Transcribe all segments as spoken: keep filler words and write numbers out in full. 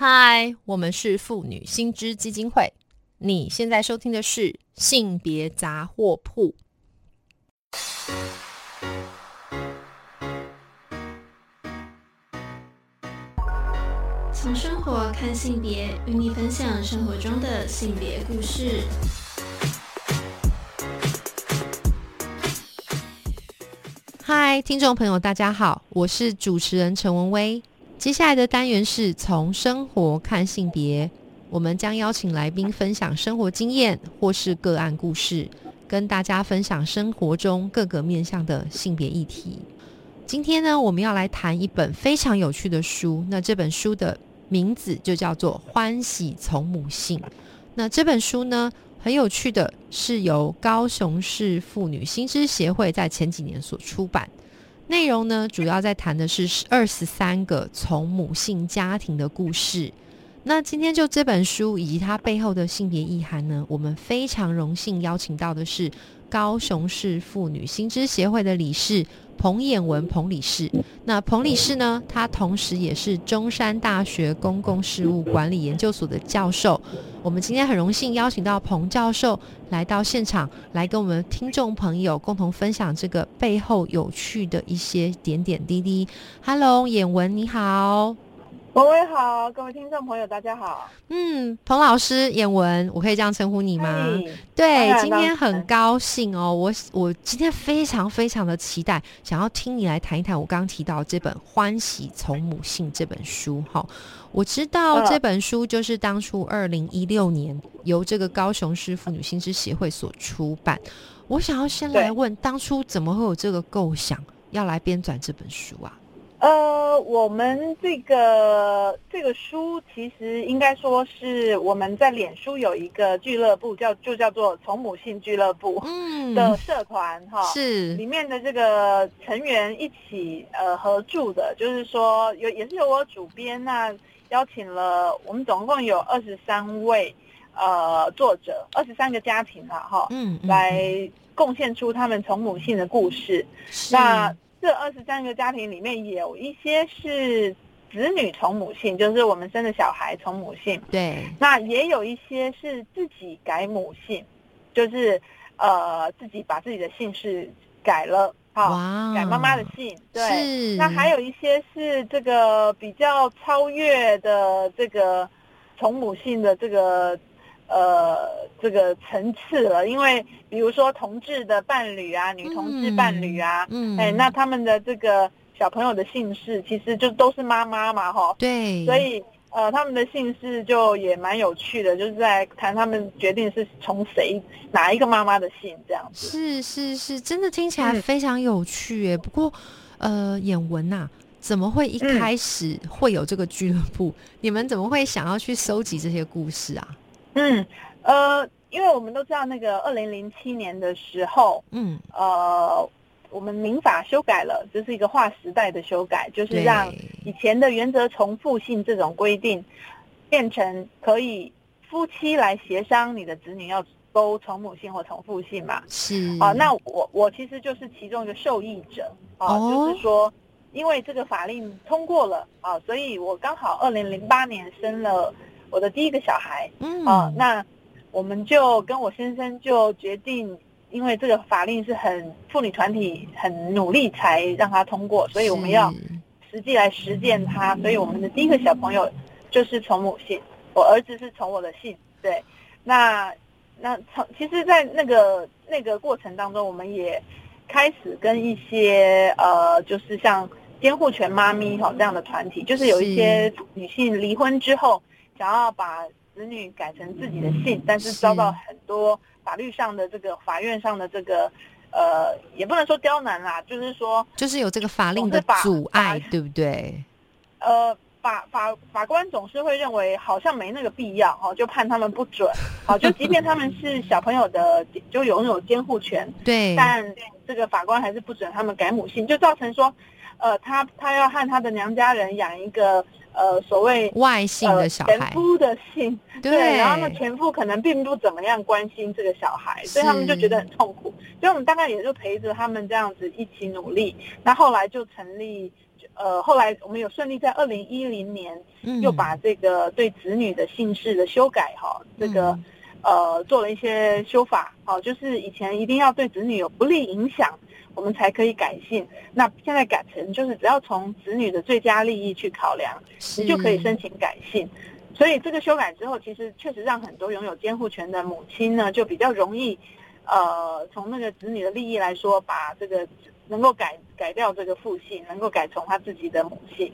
嗨，我们是妇女新知基金会，你现在收听的是性别杂货铺。从生活看性别，与你分享生活中的性别故事。嗨，听众朋友大家好，我是主持人陈文薇。接下来的单元是从生活看性别，我们将邀请来宾分享生活经验或是个案故事，跟大家分享生活中各个面向的性别议题。今天呢，我们要来谈一本非常有趣的书，那这本书的名字就叫做《欢喜从母性》。那这本书呢，很有趣的是由高雄市妇女新知协会在前几年所出版，内容呢主要在谈的是二十三个从母性家庭的故事。那今天就这本书以及它背后的性别意涵呢，我们非常荣幸邀请到的是高雄市妇女新知协会的理事彭衍文彭理事。那彭理事呢，他同时也是中山大学公共事务管理研究所的教授。我们今天很荣幸邀请到彭教授来到现场，来跟我们听众朋友共同分享这个背后有趣的一些点点滴滴。Hello， 衍文你好。文薇好，各位听众朋友大家好。嗯，彭老师，衍文，我可以这样称呼你吗？对，今天很高兴哦，我我今天非常非常的期待，想要听你来谈一谈我刚刚提到这本《欢喜从母性》这本书。好，我知道这本书就是当初二零一六年由这个高雄市妇女新知协会所出版。我想要先来问，当初怎么会有这个构想要来编纂这本书啊？呃，我们这个这个书其实应该说是我们在脸书有一个俱乐部叫就叫做从母性俱乐部的社团哈、嗯，是里面的这个成员一起呃合著的，就是说有也是由我主编那、啊、邀请了我们总共有二十三位呃作者，二十三个家庭啦、啊、哈，嗯，来贡献出他们从母性的故事，那。这二十三个家庭里面有一些是子女从母性，就是我们生的小孩从母性。对，那也有一些是自己改母性，就是呃自己把自己的姓氏改了，好、哦， wow, 改妈妈的姓。对，那还有一些是这个比较超越的这个从母性的这个。呃，这个层次了，因为比如说同志的伴侣啊，女同志伴侣啊，嗯，哎，那他们的这个小朋友的姓氏其实就都是妈妈嘛，哈，对，所以呃，他们的姓氏就也蛮有趣的，就是在谈他们决定是从谁哪一个妈妈的姓这样子。是是是，真的听起来非常有趣耶。嗯、不过，呃，衍文啊。怎么会一开始会有这个俱乐部？嗯、你们怎么会想要去收集这些故事啊？嗯，呃，因为我们都知道那个二零零七年的时候，嗯，呃，我们民法修改了，这、就是一个划时代的修改，就是让以前的原则重复性这种规定，变成可以夫妻来协商你的子女要勾从母性或从父性嘛。是啊、呃，那我我其实就是其中一个受益者啊、呃哦，就是说，因为这个法令通过了啊、呃，所以我刚好二零零八年生了。我的第一个小孩，嗯，哦，那我们就跟我先生就决定，因为这个法令是很妇女团体很努力才让它通过，所以我们要实际来实践它。所以我们的第一个小朋友就是从母姓，我儿子是从我的姓。对，那那从其实，在那个那个过程当中，我们也开始跟一些呃，就是像监护权妈咪哈、哦、这样的团体，就是有一些女性离婚之后。想要把子女改成自己的姓，但是遭到很多法律上的这个法院上的这个呃，也不能说刁难啦，就是说就是有这个法令的阻碍，对不对？呃，法法法官总是会认为好像没那个必要哦，就判他们不准。好，就即便他们是小朋友的，就拥有监护权，对，但这个法官还是不准他们改母姓，就造成说，呃，他他要和他的娘家人养一个。呃，所谓外姓的小孩，呃、前夫的姓，对，对然后呢，前夫可能并不怎么样关心这个小孩，所以他们就觉得很痛苦。所以我们大概也就陪着他们这样子一起努力。那后来就成立，呃，后来我们有顺利在二零一零年又把这个对子女的姓氏的修改哈、哦，这个呃做了一些修法，好、哦，就是以前一定要对子女有不利影响，我们才可以改姓。那现在改成就是只要从子女的最佳利益去考量，你就可以申请改姓。所以这个修改之后，其实确实让很多拥有监护权的母亲呢，就比较容易，呃，从那个子女的利益来说，把这个能够改改掉这个父姓，能够改从他自己的母姓。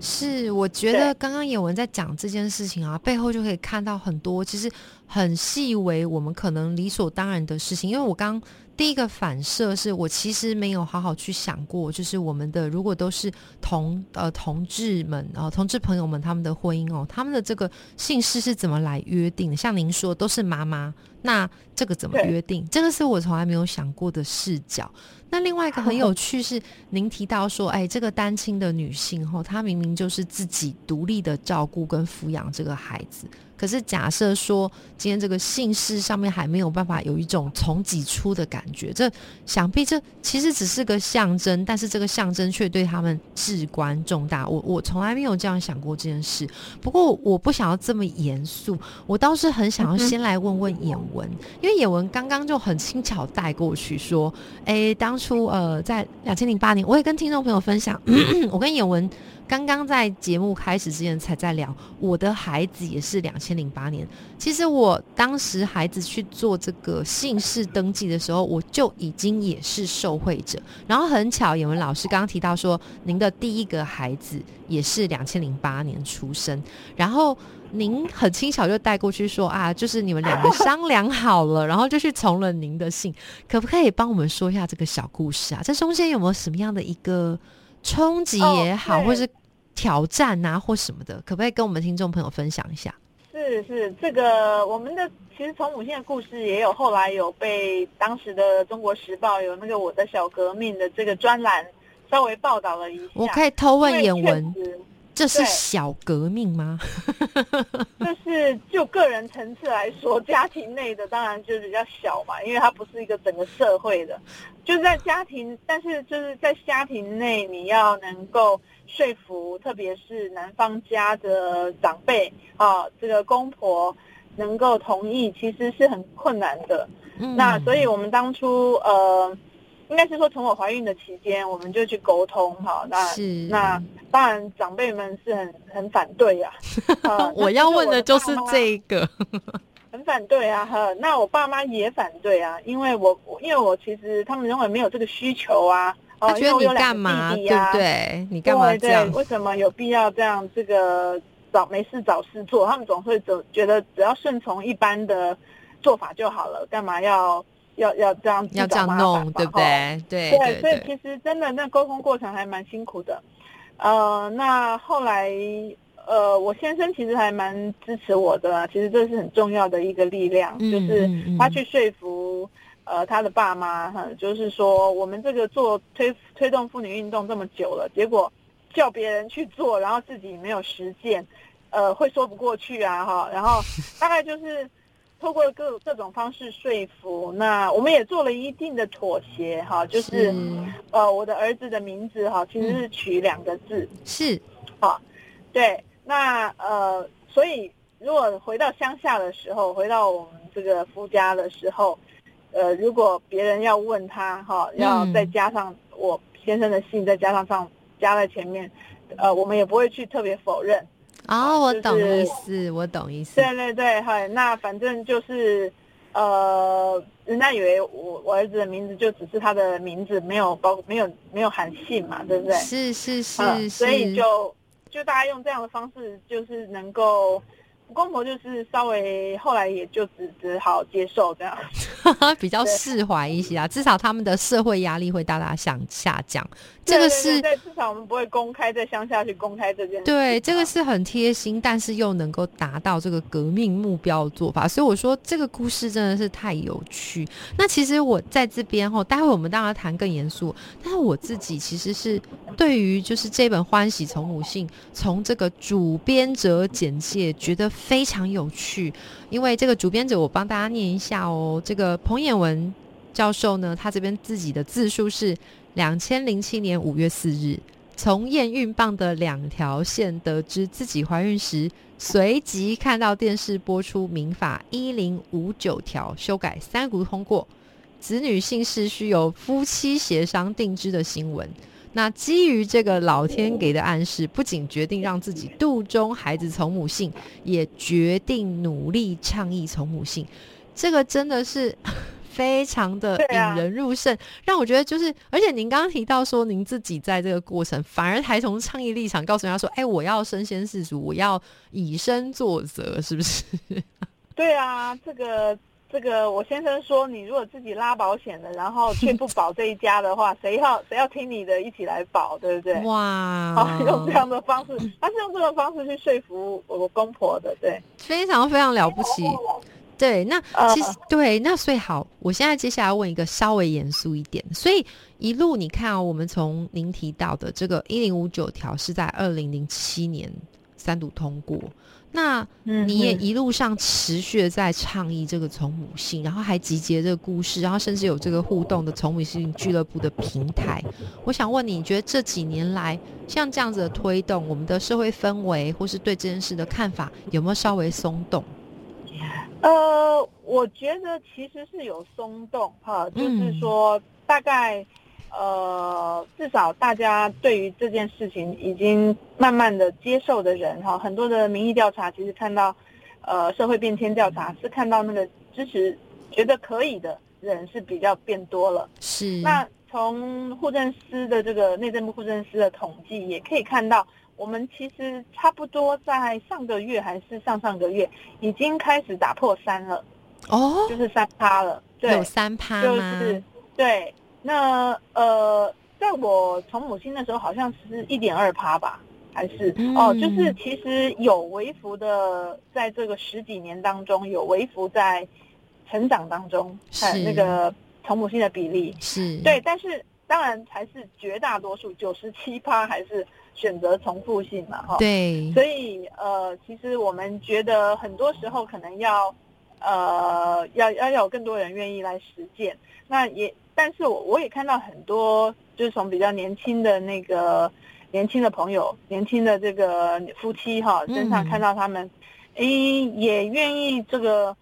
是，我觉得刚刚也文在讲这件事情啊，背后就可以看到很多其实很细微我们可能理所当然的事情。因为我刚第一个反射是我其实没有好好去想过，就是我们的如果都是同呃同志们啊、呃、同志朋友们他们的婚姻哦，他们的这个姓氏是怎么来约定的？像您说都是妈妈，那这个怎么约定？这个是我从来没有想过的视角。那另外一个很有趣是，您提到说，哎，这个单亲的女性哦，她明明就是自己独立的照顾跟抚养这个孩子。可是假设说今天这个姓氏上面还没有办法有一种从己出的感觉，这想必这其实只是个象征，但是这个象征却对他们至关重大。我我从来没有这样想过这件事。不过我不想要这么严肃，我倒是很想要先来问问演文、嗯、因为演文刚刚就很轻巧带过去说，哎，当初呃在二零零八年，我也跟听众朋友分享咳咳我跟演文刚刚在节目开始之前才在聊，我的孩子也是二零零八年。其实我当时孩子去做这个姓氏登记的时候，我就已经也是受惠者。然后很巧，演文老师刚刚提到说，您的第一个孩子也是二零零八年出生，然后您很轻巧就带过去说啊，就是你们两个商量好了，然后就去从了您的姓。可不可以帮我们说一下这个小故事啊？这中间有没有什么样的一个冲击也好、oh, 或是挑战啊或什么的，可不可以跟我们听众朋友分享一下？是是，这个我们的其实从母姓的故事也有后来有被当时的中国时报有那个我的小革命的这个专栏稍微报道了一下。我可以偷问演文，这是小革命吗？这是就个人层次来说，家庭内的当然就是比较小嘛，因为它不是一个整个社会的，就是在家庭，但是就是在家庭内你要能够说服，特别是男方家的长辈啊，这个公婆能够同意，其实是很困难的。嗯、那所以我们当初呃。应该是说，从我怀孕的期间，我们就去沟通哈。那那当然，长辈们是很很反对呀、啊。呃、我要问的就是这个，很反对啊。呵，那我爸妈也反对啊，因为我因为我其实他们认为没有这个需求啊。呃、他觉得你干嘛、啊、对不对？你干嘛这样？对对，为什么有必要这样？这个找没事找事做，他们总会总觉得只要顺从一般的做法就好了，干嘛要？要要这样要这样弄，对不对？对 对, 对，所以其实真的那沟通过程还蛮辛苦的。呃，那后来呃，我先生其实还蛮支持我的啦，其实这是很重要的一个力量，嗯、就是他去说服、嗯、呃他的爸妈，哈，就是说我们这个做推推动妇女运动这么久了，结果叫别人去做，然后自己没有实践，呃，会说不过去啊，哈。然后大概就是。透过各各种方式说服，那我们也做了一定的妥协哈，就是，是呃，我的儿子的名字哈，其实是取两个字、嗯、是，好，对，那呃，所以如果回到乡下的时候，回到我们这个夫家的时候，呃，如果别人要问他哈，要再加上我先生的姓，再加上上加在前面，呃，我们也不会去特别否认。哦，我懂意思、就是，我懂意思。对对对，嗨，那反正就是，呃，人家以为我我儿子的名字就只是他的名字，没有包没有没有含姓嘛，对不对？是是是、呃，所以就就大家用这样的方式，就是能够公婆就是稍微后来也就只只好接受这样，比较释怀一些啊，至少他们的社会压力会大大向下降。这个是对对对对，至少我们不会公开在乡下去公开这件事。对，这个是很贴心，但是又能够达到这个革命目标的做法。所以我说这个故事真的是太有趣。那其实我在这边吼，待会我们当然谈更严肃，但是我自己其实是对于就是这本《欢喜从母姓》从这个主编者简介觉得非常有趣，因为这个主编者我帮大家念一下哦。这个彭演文教授呢，他这边自己的自述是两千零七年五月四日，从验孕棒的两条线得知自己怀孕时，随即看到电视播出民法一零五九条修改三读通过，子女姓氏需由夫妻协商定之的新闻。那基于这个老天给的暗示，不仅决定让自己肚中孩子从母姓，也决定努力倡议从母姓。这个真的是非常的引人入胜、啊、让我觉得就是而且您刚刚提到说您自己在这个过程反而还从倡议立场告诉人家说，哎、欸，我要身先士卒，我要以身作则，是不是？对啊，这个这个我先生说，你如果自己拉保险的，然后却不保这一家的话，谁要谁要听你的，一起来保，对不对？哇！好，用这样的方式，他是用这种方式去说服我公婆的，对，非常非常了不起。对，那其实、呃、对，那所以好，我现在接下来问一个稍微严肃一点。所以一路你看、哦、我们从您提到的这个一零五九条是在二零零七年三读通过。那你也一路上持续在倡议这个从母姓，然后还集结这个故事，然后甚至有这个互动的从母姓俱乐部的平台。我想问你，你觉得这几年来像这样子的推动，我们的社会氛围或是对这件事的看法有没有稍微松动？呃，我觉得其实是有松动哈，就是说大概呃，至少大家对于这件事情已经慢慢的接受的人哈，很多的民意调查其实看到，呃，社会变迁调查是看到那个支持觉得可以的人是比较变多了。是。那从户政司的这个内政部户政司的统计也可以看到。我们其实差不多在上个月还是上上个月已经开始打破三了，哦，就是三趴了，对，有三趴吗？就是对，那呃，在我从母亲的时候好像是一点二趴吧，还是、嗯、哦，就是其实有微幅的，在这个十几年当中有微幅在成长当中，是那个从母亲的比例是对，但是当然还是绝大多数九十七趴还是。选择从父姓嘛，哈，对，所以呃，其实我们觉得很多时候可能要，呃，要要有更多人愿意来实践。那也，但是我我也看到很多，就是从比较年轻的那个年轻的朋友、年轻的这个夫妻哈身上看到他们，哎、嗯，也愿意这个，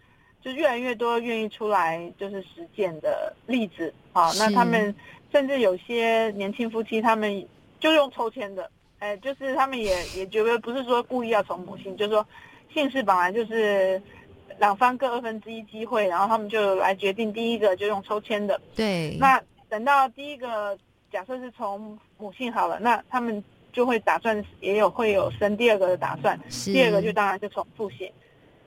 就越来越多愿意出来就是实践的例子啊。那他们甚至有些年轻夫妻，他们就用抽签的。哎，就是他们也也觉得不是说故意要从母姓，就是说姓氏本来就是两方各二分之一机会，然后他们就来决定第一个就用抽签的。对。那等到第一个假设是从母姓好了，那他们就会打算也有会有生第二个的打算，第二个就当然就从父姓。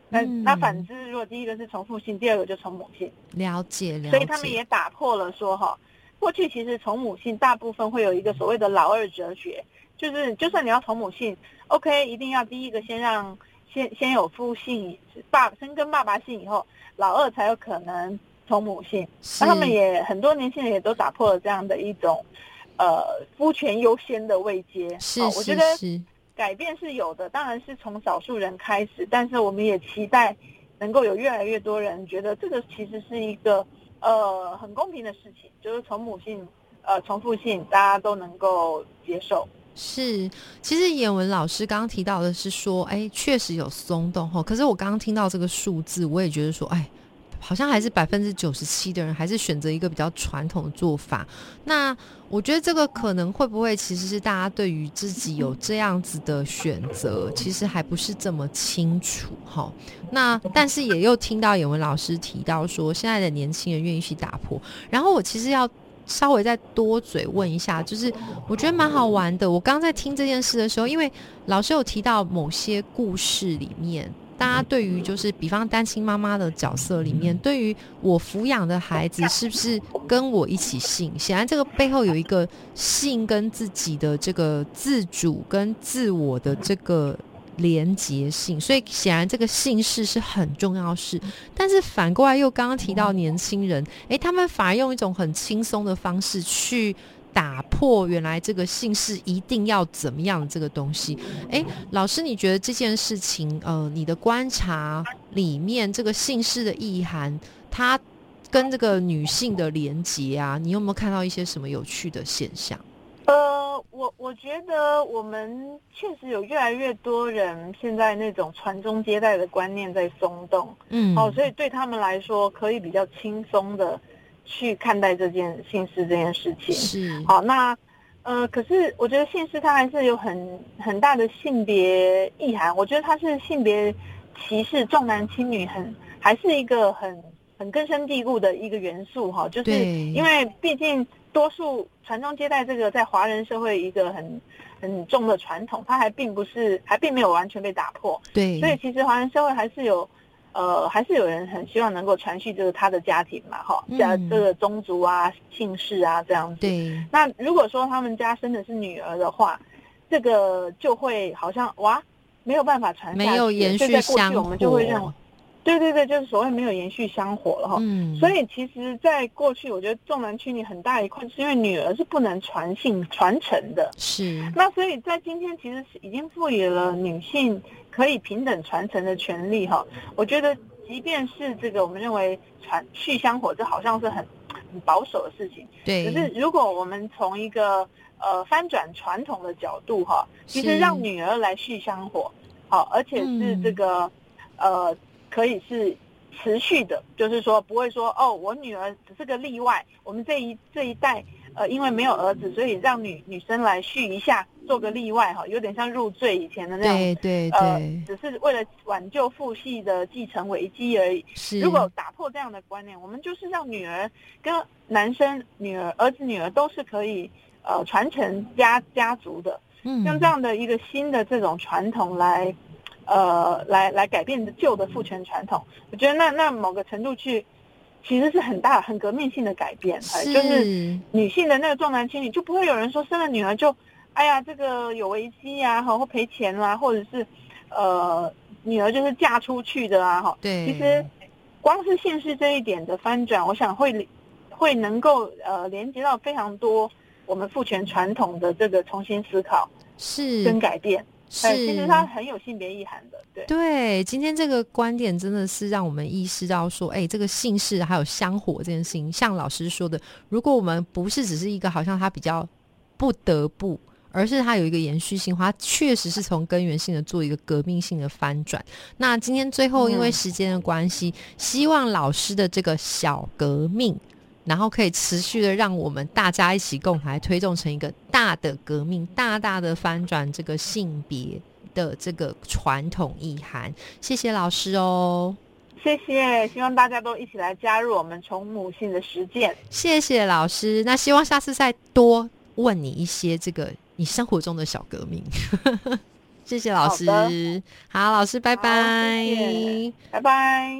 那、嗯、那反之，如果第一个是从父姓，第二个就从母姓。了解了解。所以他们也打破了说哈，过去其实从母姓大部分会有一个所谓的老二哲学。就是，就算你要从母姓 ，OK， 一定要第一个先让先先有夫姓，爸先跟爸爸姓以后，老二才有可能从母姓。那他们也很多年轻人也都打破了这样的一种，呃，夫权优先的位阶。是、哦，我觉得改变是有的，当然是从少数人开始，但是我们也期待能够有越来越多人觉得这个其实是一个呃很公平的事情，就是从母姓呃从父姓大家都能够接受。是，其实妍雯老师刚刚提到的是说，哎，确实有松动吼。可是我刚刚听到这个数字，我也觉得说，哎，好像还是百分之九十七的人还是选择一个比较传统的做法。那我觉得这个可能会不会其实是大家对于自己有这样子的选择，其实还不是这么清楚哈。那但是也又听到妍雯老师提到说，现在的年轻人愿意去打破。然后我其实要。稍微再多嘴问一下，就是我觉得蛮好玩的。我刚在听这件事的时候，因为老师有提到某些故事里面，大家对于就是比方单亲妈妈的角色里面，对于我抚养的孩子是不是跟我一起姓，显然这个背后有一个姓跟自己的这个自主跟自我的这个连结性，所以显然这个姓氏是很重要的事。但是反过来又刚刚提到年轻人，诶，他们反而用一种很轻松的方式去打破原来这个姓氏一定要怎么样这个东西。诶，老师，你觉得这件事情呃，你的观察里面这个姓氏的意涵，它跟这个女性的连结啊，你有没有看到一些什么有趣的现象？呃，我我觉得我们确实有越来越多人现在那种传宗接代的观念在松动，嗯，哦，所以对他们来说可以比较轻松的去看待这件姓氏这件事情。是，好，那呃，可是我觉得姓氏它还是有很很大的性别意涵，我觉得它是性别歧视、重男轻女很，很还是一个很很根深蒂固的一个元素哈，就是因为毕竟。多数传宗接代这个在华人社会一个很很重的传统，它还并不是还并没有完全被打破。对，所以其实华人社会还是有，呃，还是有人很希望能够传续这个他的家庭嘛，哈、嗯，家这个宗族啊、姓氏啊这样子。对。那如果说他们家生的是女儿的话，这个就会好像哇没有办法传下去，没有延续香火，我们就会认为。对对对，就是所谓没有延续香火了哈、嗯，所以其实在过去我觉得重男轻女很大一块是因为女儿是不能传性传承的，是，那所以在今天其实已经赋予了女性可以平等传承的权利哈，我觉得即便是这个我们认为传续香火这好像是很很保守的事情，对，可是如果我们从一个呃翻转传统的角度哈，其实让女儿来续香火，好，而且是这个、嗯、呃。可以是持续的，就是说不会说哦，我女儿只是个例外，我们这一这一代，呃，因为没有儿子，所以让女女生来续一下，做个例外哈，有点像入赘以前的那种，对对对，呃，只是为了挽救父系的继承危机而已。是，如果打破这样的观念，我们就是让女儿跟男生、女儿、儿子、女儿都是可以呃传承家家族的，嗯，用这样的一个新的这种传统来。呃，来来改变旧的父权传统，我觉得那那某个程度去，其实是很大很革命性的改变，是就是女性的那个重男轻女，就不会有人说生了女儿就，哎呀这个有危机啊，或赔钱啦、啊，或者是，呃，女儿就是嫁出去的啊，哈，对，其实光是姓氏这一点的翻转，我想会会能够呃连接到非常多我们父权传统的这个重新思考是跟改变。是，其实它很有性别意涵的，对对。今天这个观点真的是让我们意识到说，哎、欸，这个姓氏还有香火这件事情，像老师说的，如果我们不是只是一个好像它比较不得不，而是它有一个延续性，它确实是从根源性的做一个革命性的翻转。那今天最后因为时间的关系、嗯，希望老师的这个小革命。然后可以持续的让我们大家一起共同来推动成一个大的革命，大大的翻转这个性别的这个传统意涵。谢谢老师哦，谢谢，希望大家都一起来加入我们从母性的实践。谢谢老师，那希望下次再多问你一些这个你生活中的小革命。谢谢老师， 好, 好老师拜拜，谢谢拜拜。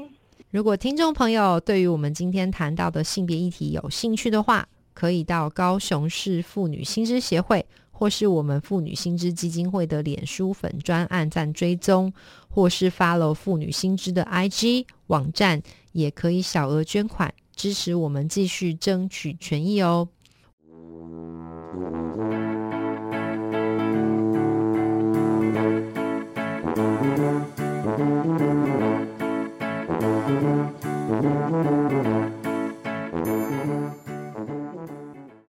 如果听众朋友对于我们今天谈到的性别议题有兴趣的话，可以到高雄市妇女新知协会或是我们妇女新知基金会的脸书粉专按赞追踪，或是 follow 妇女新知的 I G 网站，也可以小额捐款支持我们继续争取权益哦。